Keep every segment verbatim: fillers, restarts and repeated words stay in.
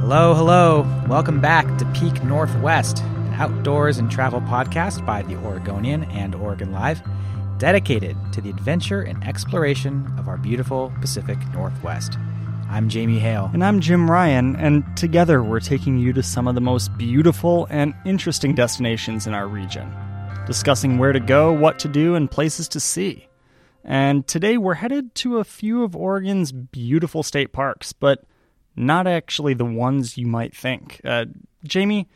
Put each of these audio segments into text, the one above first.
Hello, hello. Welcome back to Peak Northwest, an outdoors and travel podcast by The Oregonian and Oregon Live, dedicated to the adventure and exploration of our beautiful Pacific Northwest. I'm Jamie Hale. And I'm Jim Ryan, and together we're taking you to some of the most beautiful and interesting destinations in our region, discussing where to go, what to do, and places to see. And today we're headed to a few of Oregon's beautiful state parks, but not actually the ones you might think. Uh, Jamie,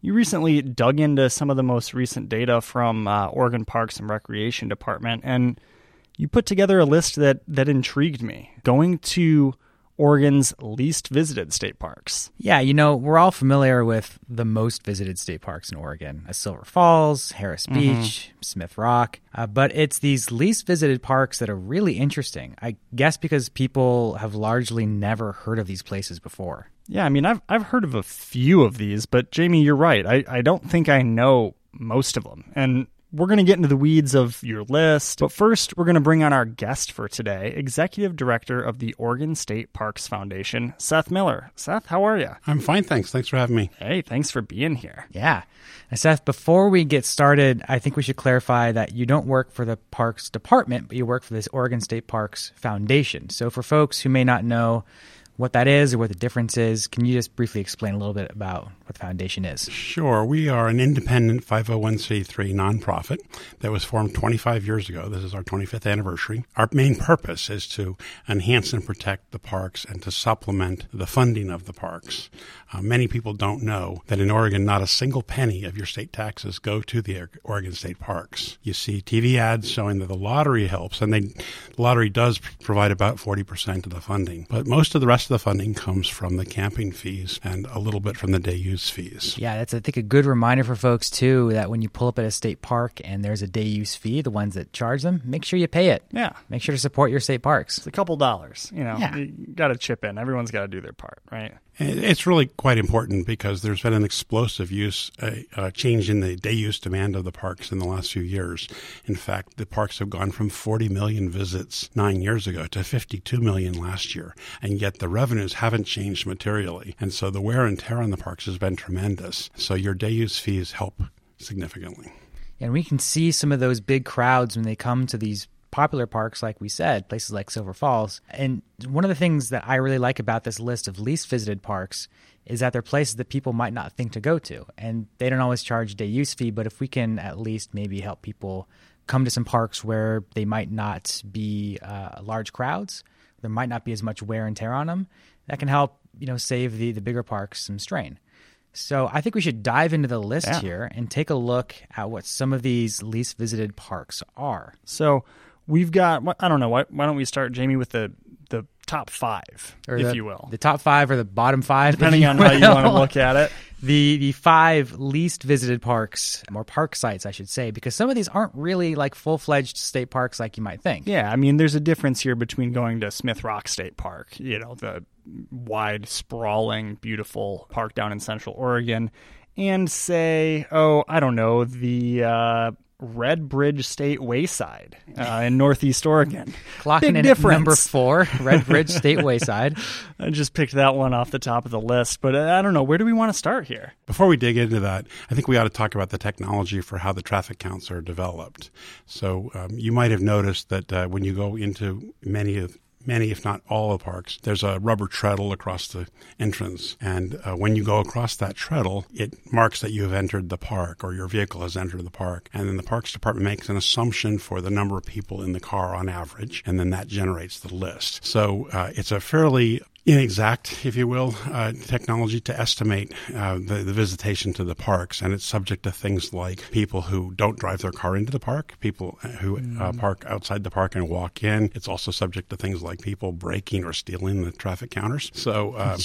you recently dug into some of the most recent data from uh, Oregon Parks and Recreation Department, and you put together a list that, that intrigued me, going to Oregon's least visited state parks. Yeah, you know, we're all familiar with the most visited state parks in Oregon, Silver Falls, Harris mm-hmm. Beach, Smith Rock, uh, but it's these least visited parks that are really interesting, I guess because people have largely never heard of these places before. Yeah, I mean, I've I've heard of a few of these, but Jamie, you're right. I, I don't think I know most of them, and we're going to get into the weeds of your list, but first, we're going to bring on our guest for today, Executive Director of the Oregon State Parks Foundation, Seth Miller. Seth, how are you? I'm fine, thanks. Thanks for having me. Hey, thanks for being here. Yeah. And Seth, before we get started, I think we should clarify that you don't work for the Parks Department, but you work for this Oregon State Parks Foundation. So for folks who may not know what that is or what the difference is, can you just briefly explain a little bit about what the foundation is? Sure. We are an independent five oh one c three nonprofit that was formed twenty-five years ago. This is our twenty-fifth anniversary. Our main purpose is to enhance and protect the parks and to supplement the funding of the parks. Uh, many people don't know that in Oregon, not a single penny of your state taxes go to the Oregon State Parks. You see T V ads showing that the lottery helps, and they, the lottery does provide about forty percent of the funding. But most of the rest the funding comes from the camping fees and a little bit from the day use fees. Yeah, that's, I think, a good reminder for folks, too, that when you pull up at a state park and there's a day use fee, the ones that charge them, make sure you pay it. Yeah. Make sure to support your state parks. It's a couple dollars. You know, yeah. You got to chip in. Everyone's got to do their part, right? It's really quite important because there's been an explosive use, a, a change in the day use demand of the parks in the last few years. In fact, the parks have gone from forty million visits nine years ago to fifty-two million last year, and yet the revenues haven't changed materially. And so the wear and tear on the parks has been tremendous. So your day use fees help significantly. And we can see some of those big crowds when they come to these popular parks, like we said, places like Silver Falls. And one of the things that I really like about this list of least visited parks is that they're places that people might not think to go to. And they don't always charge a day use fee, but if we can at least maybe help people come to some parks where they might not be uh, large crowds, there might not be as much wear and tear on them, that can help, you know, save the, the bigger parks some strain. So I think we should dive into the list yeah. here and take a look at what some of these least visited parks are. So we've got, I don't know, why, why don't we start, Jamie, with the, the top five, or the, if you will. The top five or the bottom five. Depending on how you want to look at it. The the five least visited parks, or park sites, I should say, because some of these aren't really like full-fledged state parks like you might think. Yeah, I mean, there's a difference here between going to Smith Rock State Park, you know, the wide, sprawling, beautiful park down in Central Oregon, and say, oh, I don't know, the Uh, Red Bridge State Wayside uh, in Northeast Oregon. Clocking Big in difference. Number four, Red Bridge State Wayside. I just picked that one off the top of the list, but I don't know. Where do we want to start here? Before we dig into that, I think we ought to talk about the technology for how the traffic counts are developed. So um, you might have noticed that uh, when you go into many of many, if not all, of the parks, there's a rubber treadle across the entrance. And uh, when you go across that treadle, it marks that you have entered the park or your vehicle has entered the park. And then the Parks Department makes an assumption for the number of people in the car on average, and then that generates the list. So uh, it's a fairly inexact, if you will, uh, technology to estimate uh, the, the visitation to the parks. And it's subject to things like people who don't drive their car into the park, people who mm. uh, park outside the park and walk in. It's also subject to things like people breaking or stealing the traffic counters. So, um,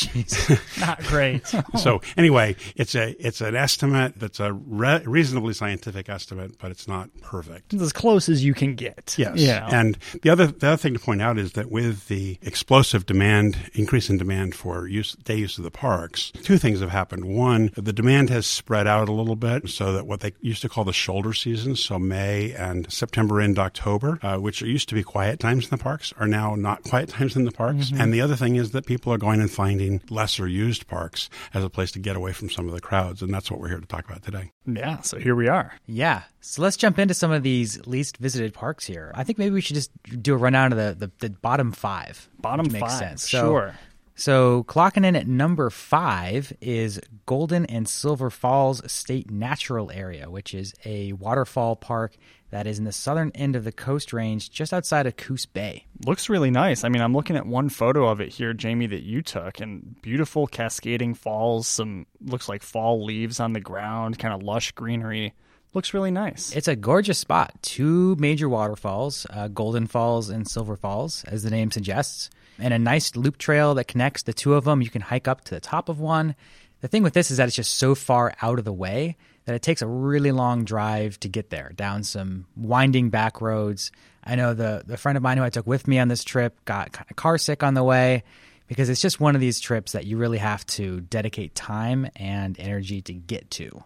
not great. So anyway, it's a it's an estimate that's a re- reasonably scientific estimate, but it's not perfect. It's as close as you can get. Yes. Yeah. And the other the other thing to point out is that with the explosive demand increase in demand for use, day use of the parks, two things have happened. One, the demand has spread out a little bit so that what they used to call the shoulder seasons, so May and September into October, uh, which used to be quiet times in the parks, are now not quiet times in the parks. Mm-hmm. And the other thing is that people are going and finding lesser used parks as a place to get away from some of the crowds. And that's what we're here to talk about today. Yeah, so here we are. Yeah. So let's jump into some of these least visited parks here. I think maybe we should just do a rundown of the, the, the bottom five. Bottom five, makes sense. So, sure. So clocking in at number five is Golden and Silver Falls State Natural Area, which is a waterfall park that is in the southern end of the Coast Range, just outside of Coos Bay. Looks really nice. I mean, I'm looking at one photo of it here, Jamie, that you took, and beautiful cascading falls, some looks like fall leaves on the ground, kind of lush greenery. Looks really nice. It's a gorgeous spot. Two major waterfalls, uh, Golden Falls and Silver Falls, as the name suggests, and a nice loop trail that connects the two of them. You can hike up to the top of one. The thing with this is that it's just so far out of the way that it takes a really long drive to get there, down some winding back roads. I know the, the friend of mine who I took with me on this trip got kind of carsick on the way, because it's just one of these trips that you really have to dedicate time and energy to get to.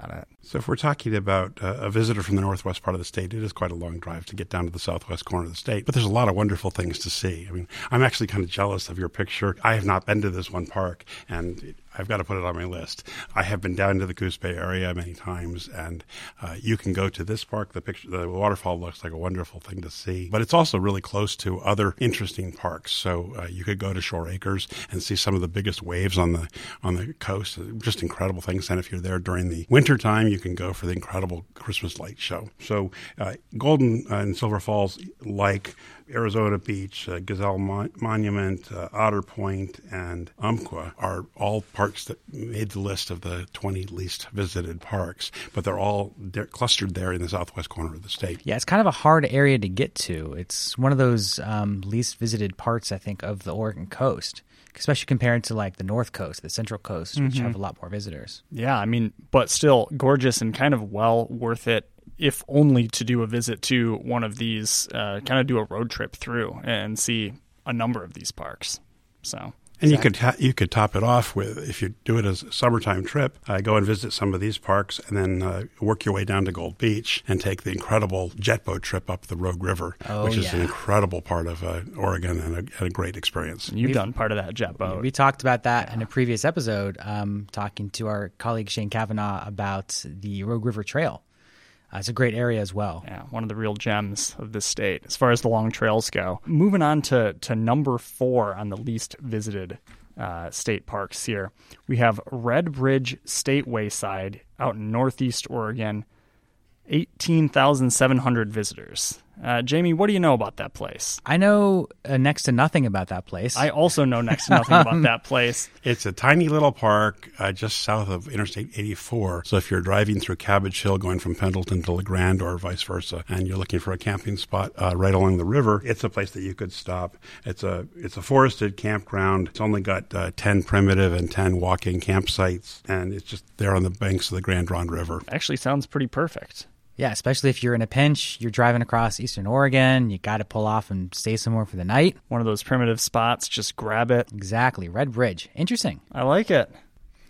Got it. So if we're talking about uh, a visitor from the northwest part of the state, it is quite a long drive to get down to the southwest corner of the state. But there's a lot of wonderful things to see. I mean, I'm actually kind of jealous of your picture. I have not been to this one park, and it, I've got to put it on my list. I have been down to the Coos Bay area many times, and uh, you can go to this park. The picture, the waterfall looks like a wonderful thing to see, but it's also really close to other interesting parks. So uh, you could go to Shore Acres and see some of the biggest waves on the on the coast. Just incredible things. And if you're there during the wintertime, you can go for the incredible Christmas light show. So uh, Golden and Silver Falls, like Arizona Beach, uh, Gazelle Mon- Monument, uh, Otter Point, and Umpqua are all parks that made the list of the twenty least visited parks, but they're all they're clustered there in the southwest corner of the state. Yeah, it's kind of a hard area to get to. It's one of those um, least visited parts, I think, of the Oregon coast, especially compared to like the North Coast, the Central Coast, mm-hmm. which have a lot more visitors. Yeah, I mean, but still gorgeous and kind of well worth it, if only to do a visit to one of these, uh, kind of do a road trip through and see a number of these parks. So, and exactly. you could ha- you could top it off with, if you do it as a summertime trip, uh, go and visit some of these parks and then uh, work your way down to Gold Beach and take the incredible jet boat trip up the Rogue River, oh, which yeah. is an incredible part of uh, Oregon and a, and a great experience. You've We've, done part of that jet boat. We talked about that yeah. in a previous episode, um, talking to our colleague Shane Kavanaugh about the Rogue River Trail. Uh, it's a great area as well. Yeah, one of the real gems of this state as far as the long trails go. Moving on to, to number four on the least visited uh, state parks here, we have Red Bridge State Wayside out in northeast Oregon, eighteen thousand seven hundred visitors. Uh, Jamie, what do you know about that place? I know uh, next to nothing about that place. I also know next to nothing about that place. It's a tiny little park uh, just south of Interstate eighty-four. So if you're driving through Cabbage Hill going from Pendleton to LeGrand or vice versa, and you're looking for a camping spot uh, right along the river, it's a place that you could stop. It's a it's a forested campground. It's only got uh, ten primitive and ten walk-in campsites, and it's just there on the banks of the Grand Ronde River. Actually sounds pretty perfect. Yeah, especially if you're in a pinch, you're driving across eastern Oregon, you got to pull off and stay somewhere for the night. One of those primitive spots, just grab it. Exactly. Red Bridge. Interesting. I like it.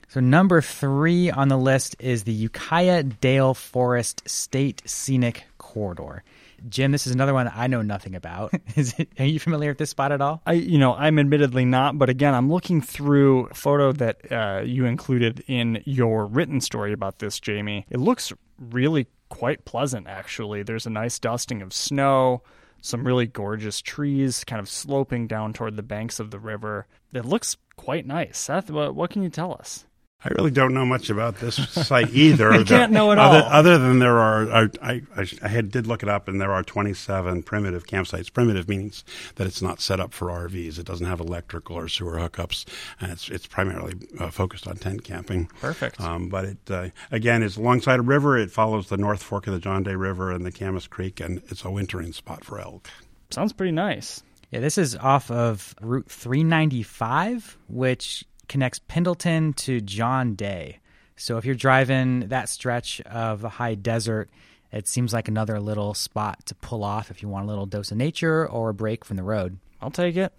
So number three on the list is the Ukiah Dale Forest State Scenic Corridor. Jim, this is another one that I know nothing about. Is it? Are you familiar with this spot at all? I, you know, I'm admittedly not, but again, I'm looking through a photo that uh, you included in your written story about this, Jamie. It looks really quite pleasant, actually. There's a nice dusting of snow. some really gorgeous trees kind of sloping down toward the banks of the river. It looks quite nice. Seth, what can you tell us? I really don't know much about this site either. I can't know at all. Other, other than there are, I, I, I had, did look it up, and there are twenty-seven primitive campsites. Primitive means that it's not set up for R Vs. It doesn't have electrical or sewer hookups, and it's it's primarily uh, focused on tent camping. Perfect. Um, but it uh, again, it's alongside a river. It follows the North Fork of the John Day River and the Camas Creek, and it's a wintering spot for elk. Sounds pretty nice. Yeah, this is off of Route three ninety-five, which connects Pendleton to John Day. So if you're driving that stretch of the high desert, it seems like another little spot to pull off if you want a little dose of nature or a break from the road. I'll take it.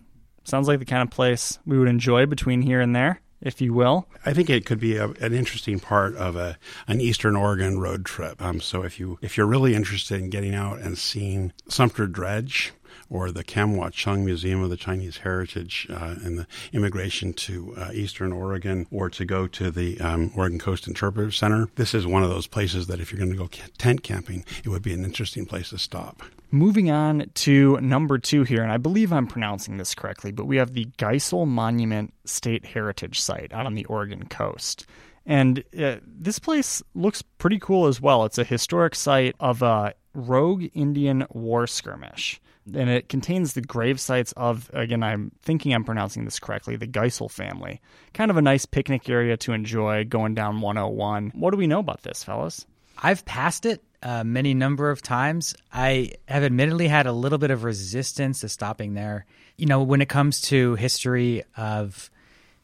Sounds like the kind of place we would enjoy between here and there, if you will. I think it could be a, an interesting part of a an Eastern Oregon road trip. Um, so if you if you're really interested in getting out and seeing Sumter Dredge, or the Kam Wah Chung Museum of the Chinese Heritage uh, and the immigration to uh, Eastern Oregon, or to go to the um, Oregon Coast Interpretive Center. This is one of those places that if you're going to go ca- tent camping, it would be an interesting place to stop. Moving on to number two here, and I believe I'm pronouncing this correctly, but we have the Geisel Monument State Heritage Site out on the Oregon coast. And uh, this place looks pretty cool as well. It's a historic site of a rogue Indian war skirmish. And it contains the grave sites of, again, I'm thinking I'm pronouncing this correctly, the Geisel family. Kind of a nice picnic area to enjoy going down one oh one. What do we know about this, fellas? I've passed it uh, many number of times. I have admittedly had a little bit of resistance to stopping there. You know, when it comes to history of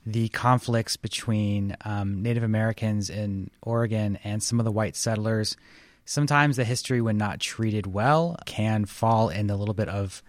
the conflicts between um, Native Americans in Oregon and some of the white settlers, sometimes the history, when not treated well, can fall in a little bit of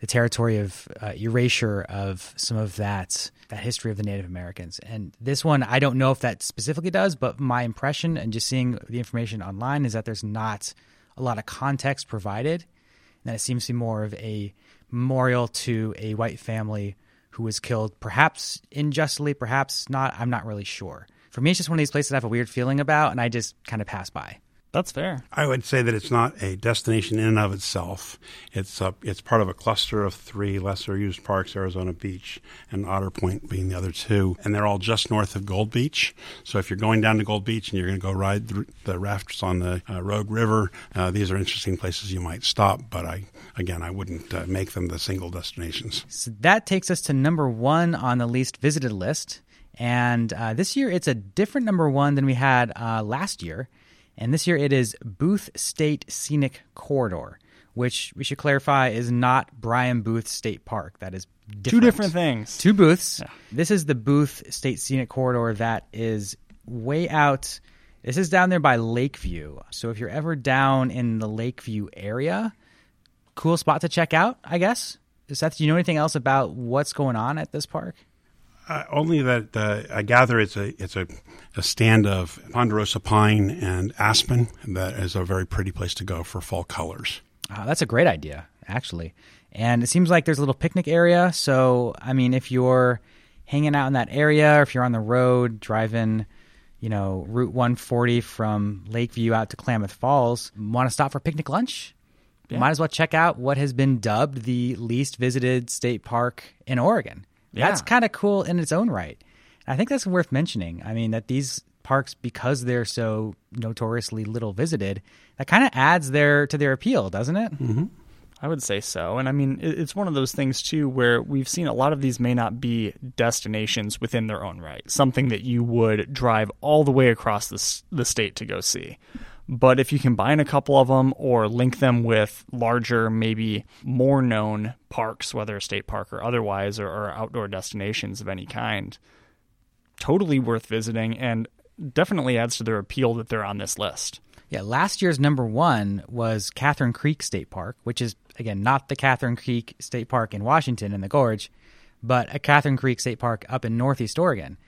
the territory of uh, erasure of some of that that history of the Native Americans. And this one, I don't know if that specifically does, but my impression and just seeing the information online is that there's not a lot of context provided, and that it seems to be more of a memorial to a white family who was killed, perhaps unjustly, perhaps not. I'm not really sure. For me, it's just one of these places I have a weird feeling about, and I just kind of pass by. That's fair. I would say that it's not a destination in and of itself. It's a, it's part of a cluster of three lesser-used parks, Arizona Beach and Otter Point being the other two, and they're all just north of Gold Beach. So if you're going down to Gold Beach and you're going to go ride the, the rafts on the uh, Rogue River, uh, these are interesting places you might stop, but I again, I wouldn't uh, make them the single destinations. So that takes us to number one on the least visited list, and uh, this year it's a different number one than we had uh, last year. And this year it is Booth State Scenic Corridor, which we should clarify is not Brian Booth State Park. That is different. Two different things. Two Booths. Yeah. This is the Booth State Scenic Corridor that is way out. This is down there by Lakeview. So if you're ever down in the Lakeview area, cool spot to check out, I guess. Seth, do you know anything else about what's going on at this park? Uh, only that uh, I gather it's a it's a, a stand of ponderosa pine and aspen, and that is a very pretty place to go for fall colors. Uh, that's a great idea, actually. And it seems like there's a little picnic area. So, I mean, if you're hanging out in that area, or if you're on the road driving, you know, Route one forty from Lakeview out to Klamath Falls, want to stop for picnic lunch? Yeah. Might as well check out what has been dubbed the least visited state park in Oregon. Yeah. That's kind of cool in its own right. I think that's worth mentioning. I mean, that these parks, because they're so notoriously little visited, that kind of adds their to their appeal, doesn't it? Mm-hmm. I would say so. And I mean, it's one of those things, too, where we've seen a lot of these may not be destinations within their own right, something that you would drive all the way across the, the state to go see. But if you combine a couple of them or link them with larger, maybe more known parks, whether a state park or otherwise, or, or outdoor destinations of any kind, totally worth visiting and definitely adds to their appeal that they're on this list. Yeah, last year's number one was Catherine Creek State Park, which is, again, not the Catherine Creek State Park in Washington in the Gorge, but a Catherine Creek State Park up in Northeast Oregon.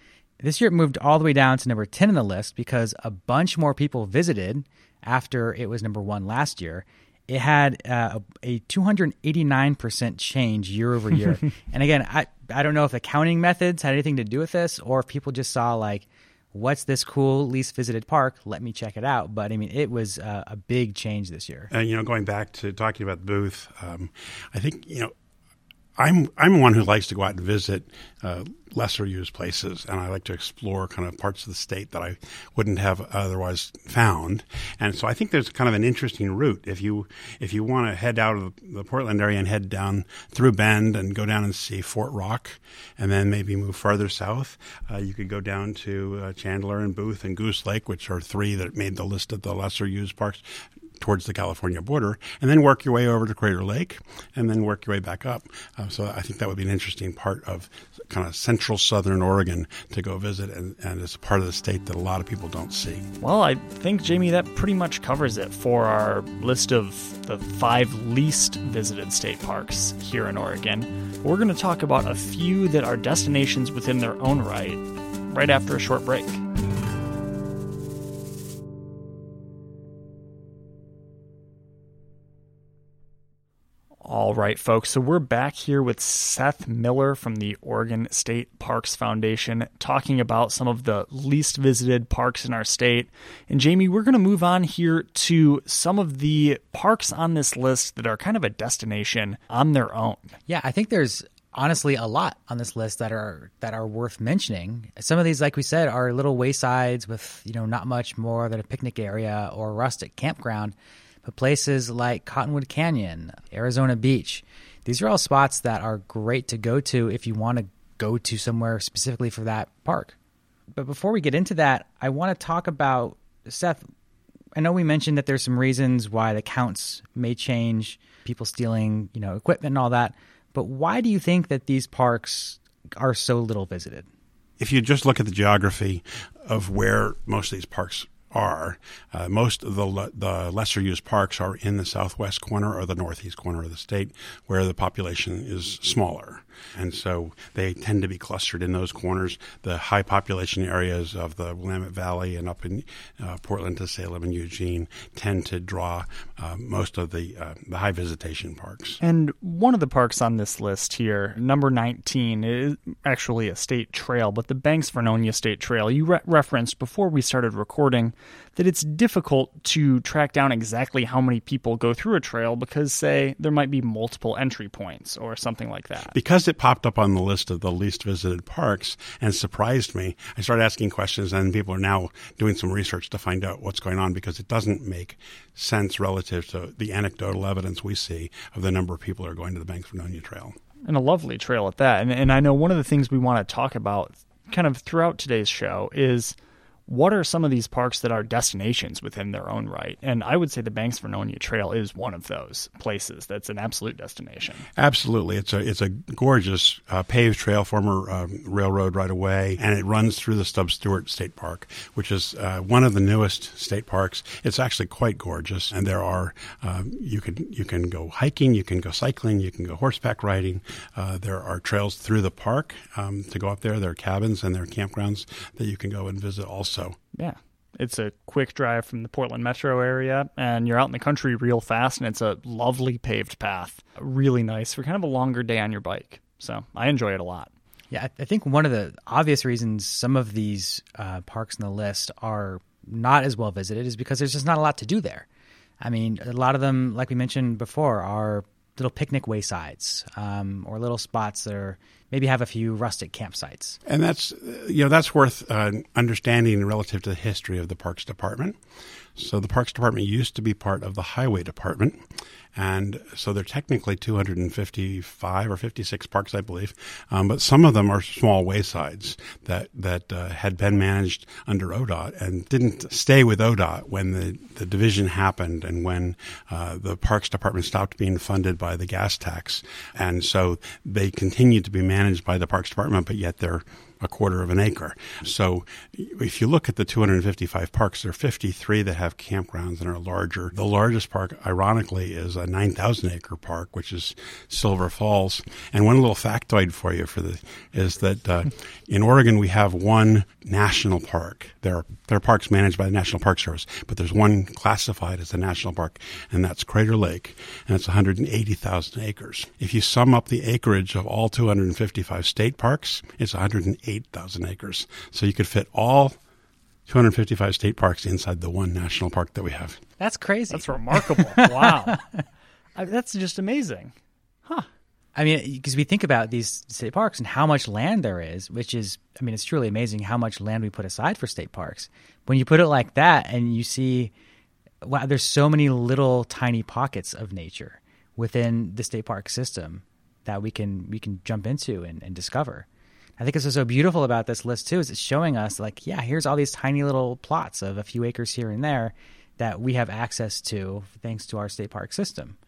This year it moved all the way down to number ten on the list because a bunch more people visited after it was number one last year. It had uh, a two hundred eighty-nine percent change year over year. And again, I, I don't know if the counting methods had anything to do with this or if people just saw like, what's this cool least visited park? Let me check it out. But I mean, it was uh, a big change this year. And, you know, going back to talking about Booth, um, I think, you know, I'm I'm one who likes to go out and visit uh, lesser used places, and I like to explore kind of parts of the state that I wouldn't have otherwise found. And so I think there's kind of an interesting route if you if you want to head out of the Portland area and head down through Bend and go down and see Fort Rock, and then maybe move farther south. Uh, you could go down to uh, Chandler and Booth and Goose Lake, which are three that made the list of the lesser used parks towards the California border, and then work your way over to Crater Lake, and then work your way back up. Uh, so I think that would be an interesting part of kind of central southern Oregon to go visit, and, and it's a part of the state that a lot of people don't see. Well, I think, Jamie, that pretty much covers it for our list of the five least visited state parks here in Oregon. We're going to talk about a few that are destinations within their own right, right after a short break. All right, folks, so we're back here with Seth Miller from the Oregon State Parks Foundation talking about some of the least visited parks in our state. And Jamie, we're going to move on here to some of the parks on this list that are kind of a destination on their own. Yeah, I think there's honestly a lot on this list that are that are worth mentioning. Some of these, like we said, are little waysides with, you know, not much more than a picnic area or rustic campground. But places like Cottonwood Canyon, Arizona Beach, these are all spots that are great to go to if you want to go to somewhere specifically for that park. But before we get into that, I want to talk about, Seth, I know we mentioned that there's some reasons why the counts may change, people stealing, you know, equipment and all that. But why do you think that these parks are so little visited? If you just look at the geography of where most of these parks are. Uh, most of the le- the lesser used parks are in the southwest corner or the northeast corner of the state where the population is smaller. And so they tend to be clustered in those corners. The high population areas of the Willamette Valley and up in uh, Portland to Salem and Eugene tend to draw uh, most of the, uh, the high visitation parks. And one of the parks on this list here, number nineteen, is actually a state trail, but the Banks Vernonia State Trail. You re- referenced before we started recording that it's difficult to track down exactly how many people go through a trail because, say, there might be multiple entry points or something like that. Because it popped up on the list of the least visited parks and surprised me, I started asking questions, and people are now doing some research to find out what's going on because it doesn't make sense relative to the anecdotal evidence we see of the number of people who are going to the Banks Vernonia Trail. And a lovely trail at that. And, and I know one of the things we want to talk about kind of throughout today's show is what are some of these parks that are destinations within their own right? And I would say the Banks Vernonia Trail is one of those places that's an absolute destination. Absolutely. It's a it's a gorgeous uh, paved trail, former uh, railroad right away, and it runs through the Stubbs Stewart State Park, which is uh, one of the newest state parks. It's actually quite gorgeous, and there are uh, you can you can go hiking, you can go cycling, you can go horseback riding. Uh, there are trails through the park um, to go up there. There are cabins and there are campgrounds that you can go and visit also. So. Yeah, it's a quick drive from the Portland metro area, and you're out in the country real fast, and it's a lovely paved path. Really nice for kind of a longer day on your bike. So I enjoy it a lot. Yeah, I think one of the obvious reasons some of these uh, parks on the list are not as well visited is because there's just not a lot to do there. I mean, a lot of them, like we mentioned before, are little picnic waysides um, or little spots that are maybe have a few rustic campsites. And that's, you know, that's worth uh, understanding relative to the history of the Parks Department. So the Parks Department used to be part of the Highway Department. And so they're technically two hundred fifty-five or fifty-six parks, I believe. Um, but some of them are small waysides that, that uh, had been managed under O D O T and didn't stay with O D O T when the, the division happened and when uh, the Parks Department stopped being funded by the gas tax. And so they continued to be managed by the Parks Department, but yet they're a quarter of an acre. So if you look at the two hundred fifty-five parks, there are fifty-three that have campgrounds and are larger. The largest park, ironically, is a nine thousand acre park, which is Silver Falls. And one little factoid for you for the is that uh, in Oregon, we have one national park. There are, there are parks managed by the National Park Service, but there's one classified as a national park, and that's Crater Lake, and it's one hundred eighty thousand acres. If you sum up the acreage of all two hundred fifty-five state parks, it's one hundred eighty thousand acres. So you could fit all two hundred fifty-five state parks inside the one national park that we have. That's crazy. That's remarkable. Wow. I, that's just amazing. Huh. I mean, because we think about these state parks and how much land there is, which is, I mean, it's truly amazing how much land we put aside for state parks. When you put it like that and you see, wow, there's so many little tiny pockets of nature within the state park system that we can we can jump into and, and discover. I think it's what's so beautiful about this list, too, is it's showing us, like, yeah, here's all these tiny little plots of a few acres here and there that we have access to thanks to our state park system.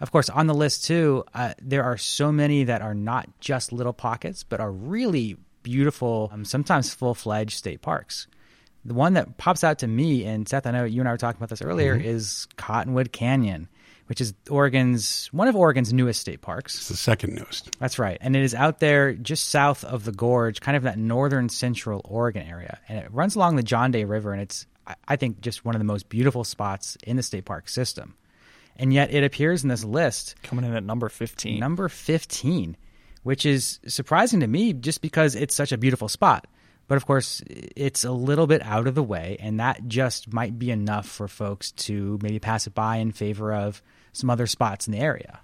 Of course, on the list, too, uh, there are so many that are not just little pockets, but are really beautiful, um, sometimes full-fledged state parks. The one that pops out to me, and Seth, I know you and I were talking about this earlier, mm-hmm. is Cottonwood Canyon, which is Oregon's one of Oregon's newest state parks. It's the second newest. That's right. And it is out there just south of the gorge, kind of that northern central Oregon area. And it runs along the John Day River, and it's, I think, just one of the most beautiful spots in the state park system. And yet it appears in this list. Coming in at number fifteen. Number fifteen, which is surprising to me just because it's such a beautiful spot. But of course, it's a little bit out of the way, and that just might be enough for folks to maybe pass it by in favor of some other spots in the area.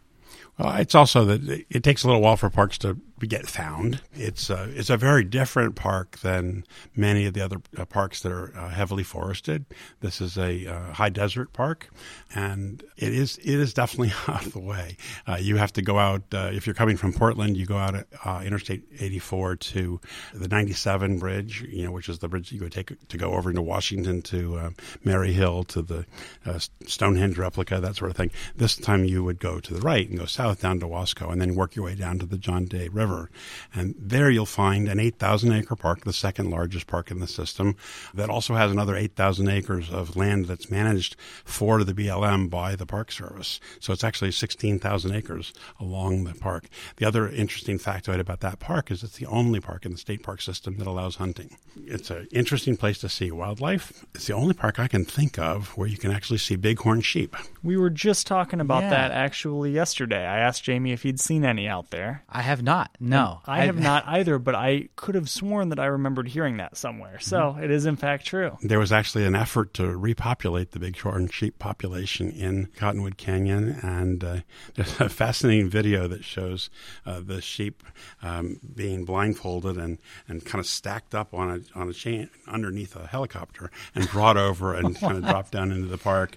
Well, it's also that it takes a little while for parks to get found. It's a, it's a very different park than many of the other parks that are uh, heavily forested. This is a uh, high desert park, and it is it is definitely out of the way. Uh, you have to go out, uh, if you're coming from Portland, you go out at, uh, Interstate eighty-four to the ninety-seven bridge, you know, which is the bridge you go take to go over into Washington to uh, Mary Hill, to the uh, Stonehenge replica, that sort of thing. This time you would go to the right and go south down to Wasco, and then work your way down to the John Day River. And there you'll find an eight thousand acre park, the second largest park in the system, that also has another eight thousand acres of land that's managed for the B L M by the Park Service. So it's actually sixteen thousand acres along the park. The other interesting factoid about that park is it's the only park in the state park system that allows hunting. It's an interesting place to see wildlife. It's the only park I can think of where you can actually see bighorn sheep. We were just talking about yeah. that actually yesterday. I asked Jamie if he'd seen any out there. I have not, no. I, I have not either, but I could have sworn that I remembered hearing that somewhere. So mm-hmm. It is, in fact, true. There was actually an effort to repopulate the bighorn sheep population in Cottonwood Canyon, and uh, there's a fascinating video that shows uh, the sheep um, being blindfolded and, and kind of stacked up on a on a chain underneath a helicopter and brought over and kind of dropped down into the park.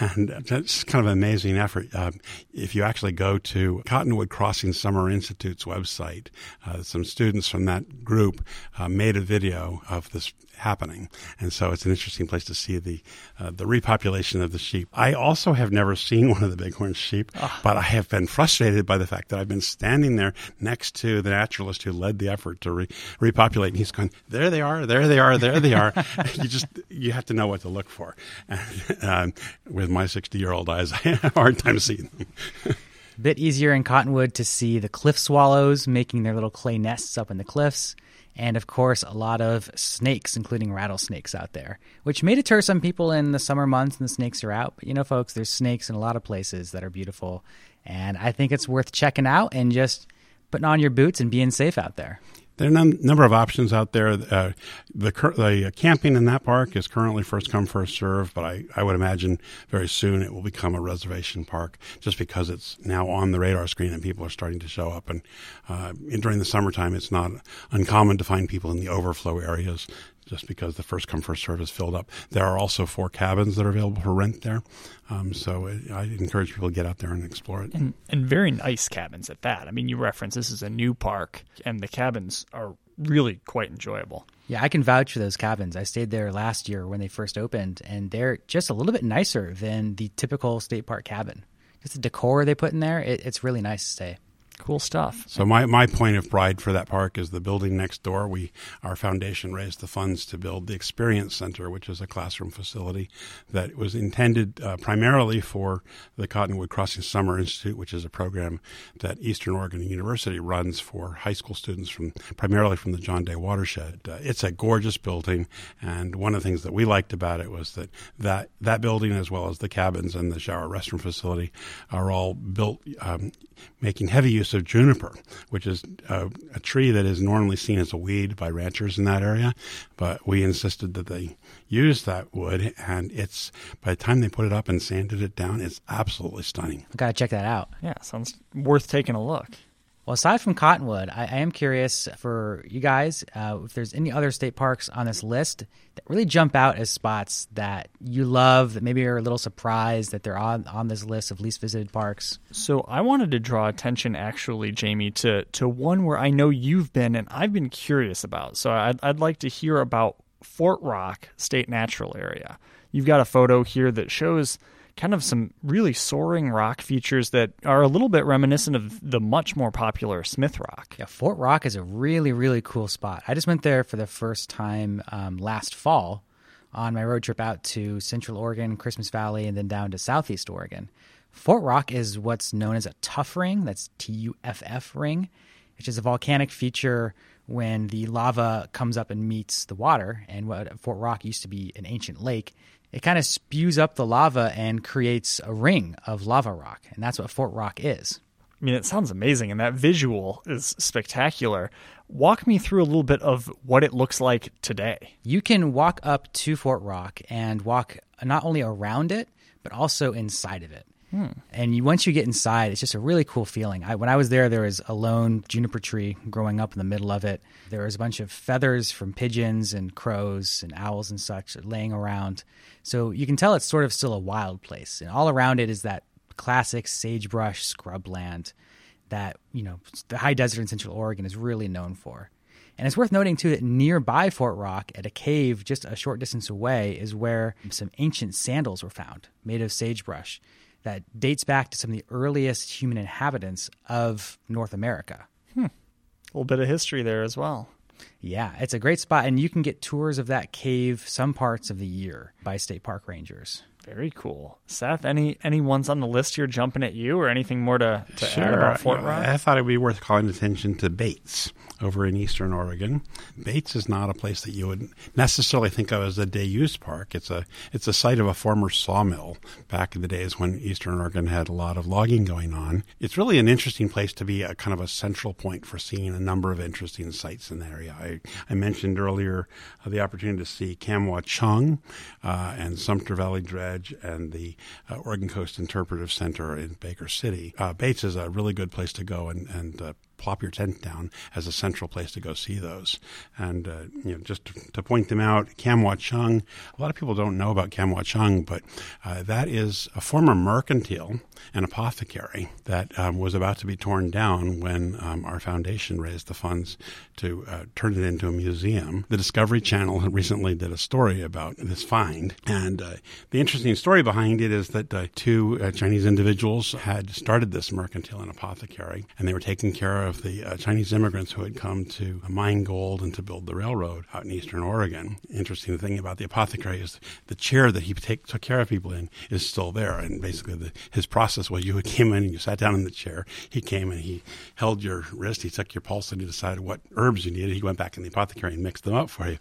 And that's kind of an amazing effort. Uh, if you actually go to Cottonwood Crossing Summer Institute's website. Uh, some students from that group uh, made a video of this happening, and so it's an interesting place to see the uh, the repopulation of the sheep. I also have never seen one of the bighorn sheep, oh. but I have been frustrated by the fact that I've been standing there next to the naturalist who led the effort to re- repopulate, and he's going, "There they are, there they are, there they are." you just you have to know what to look for. And, um, with my sixty-year-old eyes, I had a hard time seeing them. Bit easier in Cottonwood to see the cliff swallows making their little clay nests up in the cliffs. And, of course, a lot of snakes, including rattlesnakes out there, which may deter some people in the summer months and the snakes are out. But, you know, folks, there's snakes in a lot of places that are beautiful. And I think it's worth checking out and just putting on your boots and being safe out there. There are a number of options out there. Uh, the, the camping in that park is currently first come, first serve, but I, I would imagine very soon it will become a reservation park just because it's now on the radar screen and people are starting to show up. And uh, during the summertime, it's not uncommon to find people in the overflow areas just because the first come, first serve is filled up. There are also four cabins that are available for rent there. Um, so it, I encourage people to get out there and explore it. And, and very nice cabins at that. I mean, you reference this is a new park, and the cabins are really quite enjoyable. Yeah, I can vouch for those cabins. I stayed there last year when they first opened, and they're just a little bit nicer than the typical state park cabin. Just the decor they put in there, it, it's really nice to stay. Cool stuff. So my, my point of pride for that park is the building next door. We our foundation raised the funds to build the Experience Center, which is a classroom facility that was intended uh, primarily for the Cottonwood Crossing Summer Institute, which is a program that Eastern Oregon University runs for high school students from primarily from the John Day watershed. Uh, it's a gorgeous building, and one of the things that we liked about it was that that, that building, as well as the cabins and the shower restroom facility, are all built um, making heavy use use of juniper, which is a, a tree that is normally seen as a weed by ranchers in that area. But we insisted that they use that wood, and it's by the time they put it up and sanded it down, it's absolutely stunning. I've got to check that out. Yeah, sounds worth taking a look. Well, aside from Cottonwood, I, I am curious for you guys uh, if there's any other state parks on this list that really jump out as spots that you love, that maybe you're a little surprised that they're on, on this list of least visited parks. So I wanted to draw attention, actually, Jamie, to, to one where I know you've been and I've been curious about. So I'd, I'd like to hear about Fort Rock State Natural Area. You've got a photo here that shows kind of some really soaring rock features that are a little bit reminiscent of the much more popular Smith Rock. Yeah, Fort Rock is a really, really cool spot. I just went there for the first time um, last fall on my road trip out to Central Oregon, Christmas Valley, and then down to Southeast Oregon. Fort Rock is what's known as a tuff ring. That's T U F F ring, which is a volcanic feature when the lava comes up and meets the water. And what Fort Rock used to be an ancient lake, it kind of spews up the lava and creates a ring of lava rock, and that's what Fort Rock is. I mean, it sounds amazing, and that visual is spectacular. Walk me through a little bit of what it looks like today. You can walk up to Fort Rock and walk not only around it, but also inside of it. Hmm. And you, once you get inside, it's just a really cool feeling. I, when I was there, there was a lone juniper tree growing up in the middle of it. There was a bunch of feathers from pigeons and crows and owls and such laying around. So you can tell it's sort of still a wild place. And all around it is that classic sagebrush scrubland that, you know, the high desert in Central Oregon is really known for. And it's worth noting, too, that nearby Fort Rock, at a cave just a short distance away, is where some ancient sandals were found made of sagebrush that dates back to some of the earliest human inhabitants of North America. Hmm. A little bit of history there as well. Yeah, it's a great spot, and you can get tours of that cave some parts of the year by state park rangers. Very cool. Seth, any any ones on the list here jumping at you, or anything more to, to sure. add about Fort Rock? I thought it would be worth calling attention to Bates over in eastern Oregon. Bates is not a place that you would necessarily think of as a day-use park. It's a it's a site of a former sawmill back in the days when eastern Oregon had a lot of logging going on. It's really an interesting place to be, a kind of a central point for seeing a number of interesting sites in the area. I, I mentioned earlier uh, the opportunity to see Kam Wah Chung uh, and Sumter Valley Dredge and the uh, Oregon Coast Interpretive Center in Baker City. Uh, Bates is a really good place to go and, and uh, plop your tent down as a central place to go see those. And uh, you know, just to, to point them out, Kam Wah Chung, a lot of people don't know about Kam Wah Chung, but uh, that is a former mercantile and apothecary that um, was about to be torn down when um, our foundation raised the funds to uh, turn it into a museum. The Discovery Channel recently did a story about this find, and uh, the interesting story behind it is that uh, two uh, Chinese individuals had started this mercantile and apothecary, and they were taking care of of the uh, Chinese immigrants who had come to mine gold and to build the railroad out in eastern Oregon. Interesting thing about the apothecary is the chair that he take, took care of people in is still there. And basically the, his process was you came in and you sat down in the chair. He came and he held your wrist. He took your pulse and he decided what herbs you needed. He went back in the apothecary and mixed them up for you.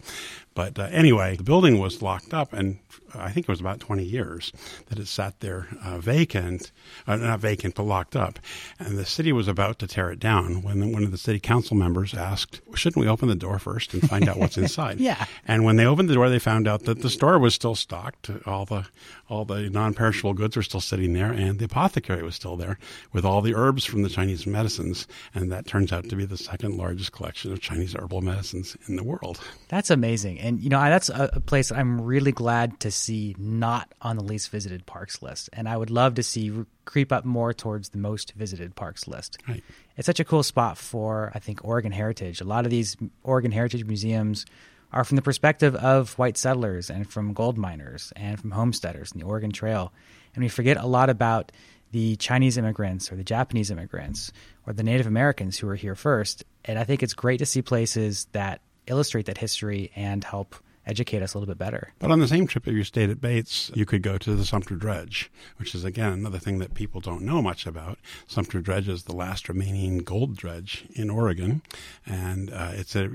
But uh, anyway, the building was locked up, and I think it was about twenty years that it sat there uh, vacant, uh, not vacant, but locked up. And the city was about to tear it down when one of the city council members asked, shouldn't we open the door first and find out what's inside? Yeah. And when they opened the door, they found out that the store was still stocked. All the all the non-perishable goods were still sitting there, and the apothecary was still there with all the herbs from the Chinese medicines. And that turns out to be the second largest collection of Chinese herbal medicines in the world. That's amazing. And, you know, that's a place that I'm really glad to see not on the least visited parks list. And I would love to see re- creep up more towards the most visited parks list. Right. It's such a cool spot for, I think, Oregon heritage. A lot of these Oregon heritage museums are from the perspective of white settlers and from gold miners and from homesteaders and the Oregon Trail. And we forget a lot about the Chinese immigrants or the Japanese immigrants or the Native Americans who were here first. And I think it's great to see places that illustrate that history and help educate us a little bit better. But on the same trip, if you stayed at Bates, you could go to the Sumter Dredge, which is, again, another thing that people don't know much about. Sumter Dredge is the last remaining gold dredge in Oregon. And uh, it's a,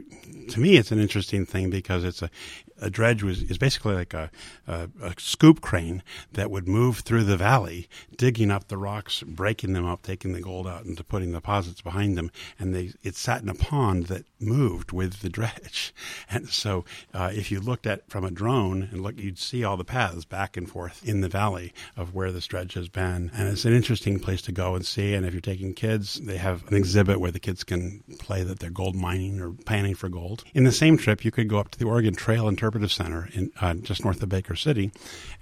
to me, it's an interesting thing because it's a a dredge was is basically like a, a, a scoop crane that would move through the valley, digging up the rocks, breaking them up, taking the gold out, and putting deposits behind them. And they it sat in a pond that moved with the dredge. And so uh, if you looked at from a drone and look, you'd see all the paths back and forth in the valley of where this dredge has been. And it's an interesting place to go and see. And if you're taking kids, they have an exhibit where the kids can play that they're gold mining or panning for gold. In the same trip, you could go up to the Oregon Trail Interpretive Center in uh, just north of Baker City.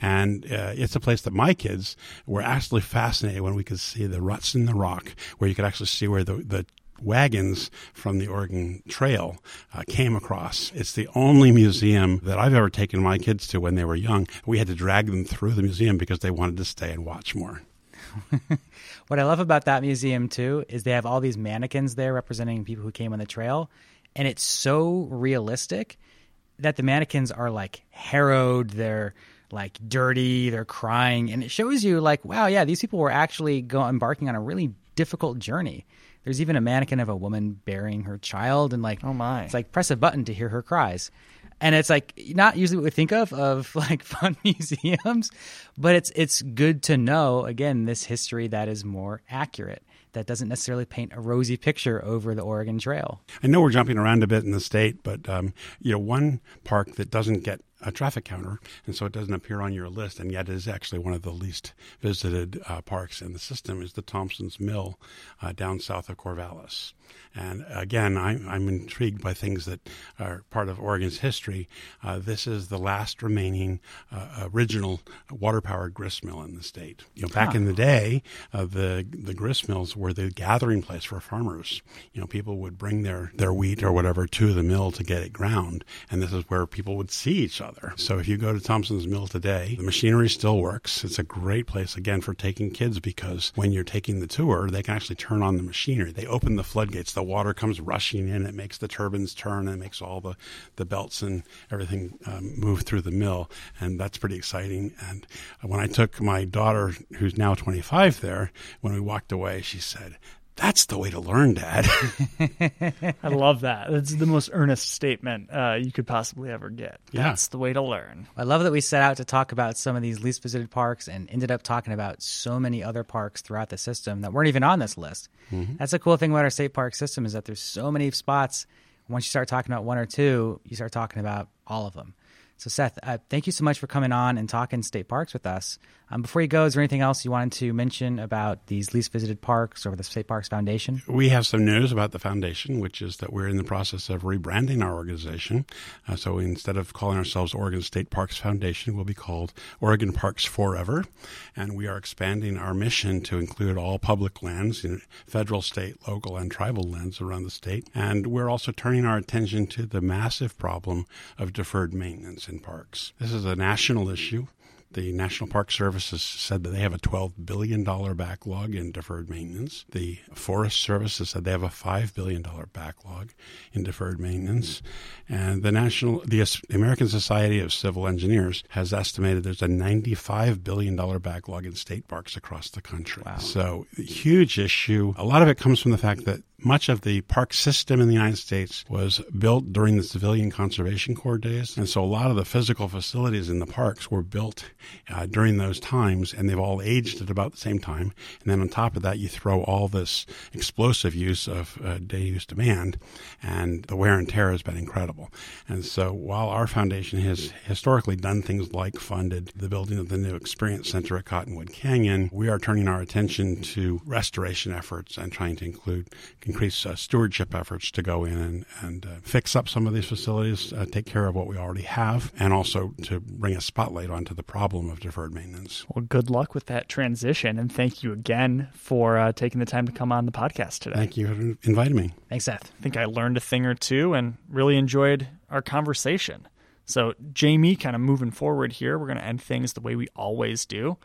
And uh, it's a place that my kids were actually fascinated when we could see the ruts in the rock, where you could actually see where the, the wagons from the Oregon Trail uh, came across. It's the only museum that I've ever taken my kids to when they were young. We had to drag them through the museum because they wanted to stay and watch more. What I love about that museum, too, is they have all these mannequins there representing people who came on the trail. And it's so realistic that the mannequins are like harrowed, they're like dirty, they're crying. And it shows you like, wow, yeah, these people were actually go- embarking on a really difficult journey. There's even a mannequin of a woman bearing her child, and like, oh my, it's like press a button to hear her cries. And it's like not usually what we think of, of like fun museums, but it's it's good to know, again, this history that is more accurate, that doesn't necessarily paint a rosy picture over the Oregon Trail. I know we're jumping around a bit in the state, but um, you know, one park that doesn't get a traffic counter, and so it doesn't appear on your list, and yet it is actually one of the least visited uh, parks in the system, is the Thompson's Mill uh, down south of Corvallis. And again, I'm, I'm intrigued by things that are part of Oregon's history. Uh, this is the last remaining uh, original water-powered grist mill in the state. You know, back ah. in the day, uh, the the grist mills were the gathering place for farmers. You know, people would bring their, their wheat or whatever to the mill to get it ground, and this is where people would see each other. So if you go to Thompson's Mill today, the machinery still works. It's a great place, again, for taking kids, because when you're taking the tour, they can actually turn on the machinery. They open the floodgates. The water comes rushing in. It makes the turbines turn. It makes all the, the belts and everything um, move through the mill. And that's pretty exciting. And when I took my daughter, who's now twenty-five, there, when we walked away, she said, "That's the way to learn, Dad." I love that. That's the most earnest statement uh, you could possibly ever get. Yeah. That's the way to learn. I love that we set out to talk about some of these least visited parks and ended up talking about so many other parks throughout the system that weren't even on this list. Mm-hmm. That's the cool thing about our state park system, is that there's so many spots. Once you start talking about one or two, you start talking about all of them. So, Seth, uh, thank you so much for coming on and talking state parks with us. Um, before you go, is there anything else you wanted to mention about these least visited parks or the State Parks Foundation? We have some news about the foundation, which is that we're in the process of rebranding our organization. Uh, so instead of calling ourselves Oregon State Parks Foundation, we'll be called Oregon Parks Forever. And we are expanding our mission to include all public lands, you know, federal, state, local, and tribal lands around the state. And we're also turning our attention to the massive problem of deferred maintenance in parks. This is a national issue. The National Park Service has said that they have a twelve billion dollars backlog in deferred maintenance. The Forest Service has said they have a five billion dollars backlog in deferred maintenance. And the National, the American Society of Civil Engineers has estimated there's a ninety-five billion dollars backlog in state parks across the country. Wow. So, huge issue. A lot of it comes from the fact that much of the park system in the United States was built during the Civilian Conservation Corps days. And so a lot of the physical facilities in the parks were built uh, during those times, and they've all aged at about the same time. And then on top of that, you throw all this explosive use of uh, day use demand, and the wear and tear has been incredible. And so while our foundation has historically done things like funded the building of the new Experience Center at Cottonwood Canyon, we are turning our attention to restoration efforts and trying to include increase uh, stewardship efforts to go in and, and uh, fix up some of these facilities, uh, take care of what we already have, and also to bring a spotlight onto the problem of deferred maintenance. Well, good luck with that transition, and thank you again for uh, taking the time to come on the podcast today. Thank you for inviting me. Thanks, Seth. I think I learned a thing or two and really enjoyed our conversation. So, Jamie, kind of moving forward here, we're going to end things the way we always do,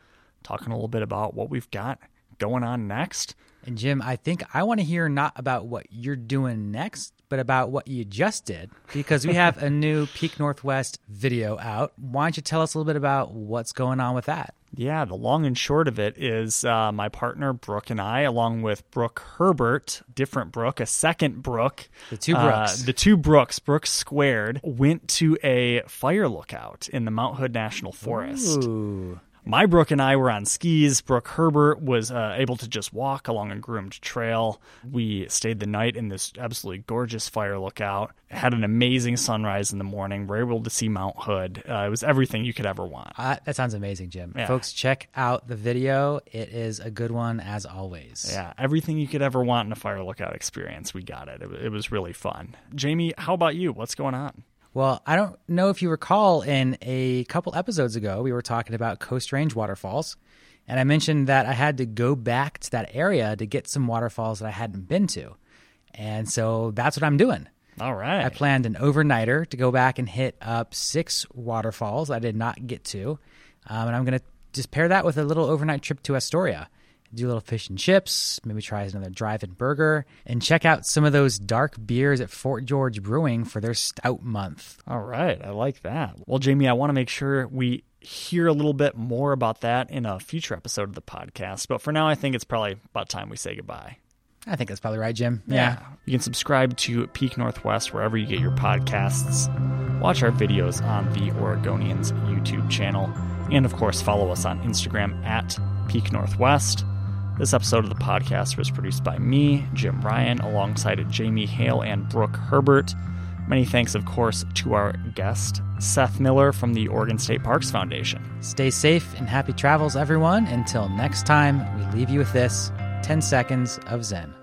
talking a little bit about what we've got going on next. And Jim, I think I want to hear not about what you're doing next, but about what you just did, because we have a new Peak Northwest video out. Why don't you tell us a little bit about what's going on with that? Yeah, the long and short of it is uh, my partner, Brooke, and I, along with Brooke Herbert, different Brooke, a second Brooke. The two Brooks. Uh, the two Brooks, Brooks squared, went to a fire lookout in the Mount Hood National Forest. Ooh. My Brooke and I were on skis. Brooke Herbert was uh, able to just walk along a groomed trail. We stayed the night in this absolutely gorgeous fire lookout. Had an amazing sunrise in the morning. We're able to see Mount Hood. Uh, it was everything you could ever want. Uh, that sounds amazing, Jim. Yeah. Folks, check out the video. It is a good one, as always. Yeah, everything you could ever want in a fire lookout experience. We got it. It, it was really fun. Jamie, how about you? What's going on? Well, I don't know if you recall, in a couple episodes ago, we were talking about Coast Range waterfalls, and I mentioned that I had to go back to that area to get some waterfalls that I hadn't been to, and so that's what I'm doing. All right. I planned an overnighter to go back and hit up six waterfalls I did not get to, um, and I'm going to just pair that with a little overnight trip to Astoria. Do a little fish and chips, maybe try another drive-in burger, and check out some of those dark beers at Fort George Brewing for their stout month. All right. I like that. Well, Jamie, I want to make sure we hear a little bit more about that in a future episode of the podcast. But for now, I think it's probably about time we say goodbye. I think that's probably right, Jim. Yeah. yeah. You can subscribe to Peak Northwest wherever you get your podcasts. Watch our videos on the Oregonian's YouTube channel. And, of course, follow us on Instagram at Peak Northwest. This episode of the podcast was produced by me, Jim Ryan, alongside Jamie Hale and Brooke Herbert. Many thanks, of course, to our guest, Seth Miller from the Oregon State Parks Foundation. Stay safe and happy travels, everyone. Until next time, we leave you with this ten seconds of Zen.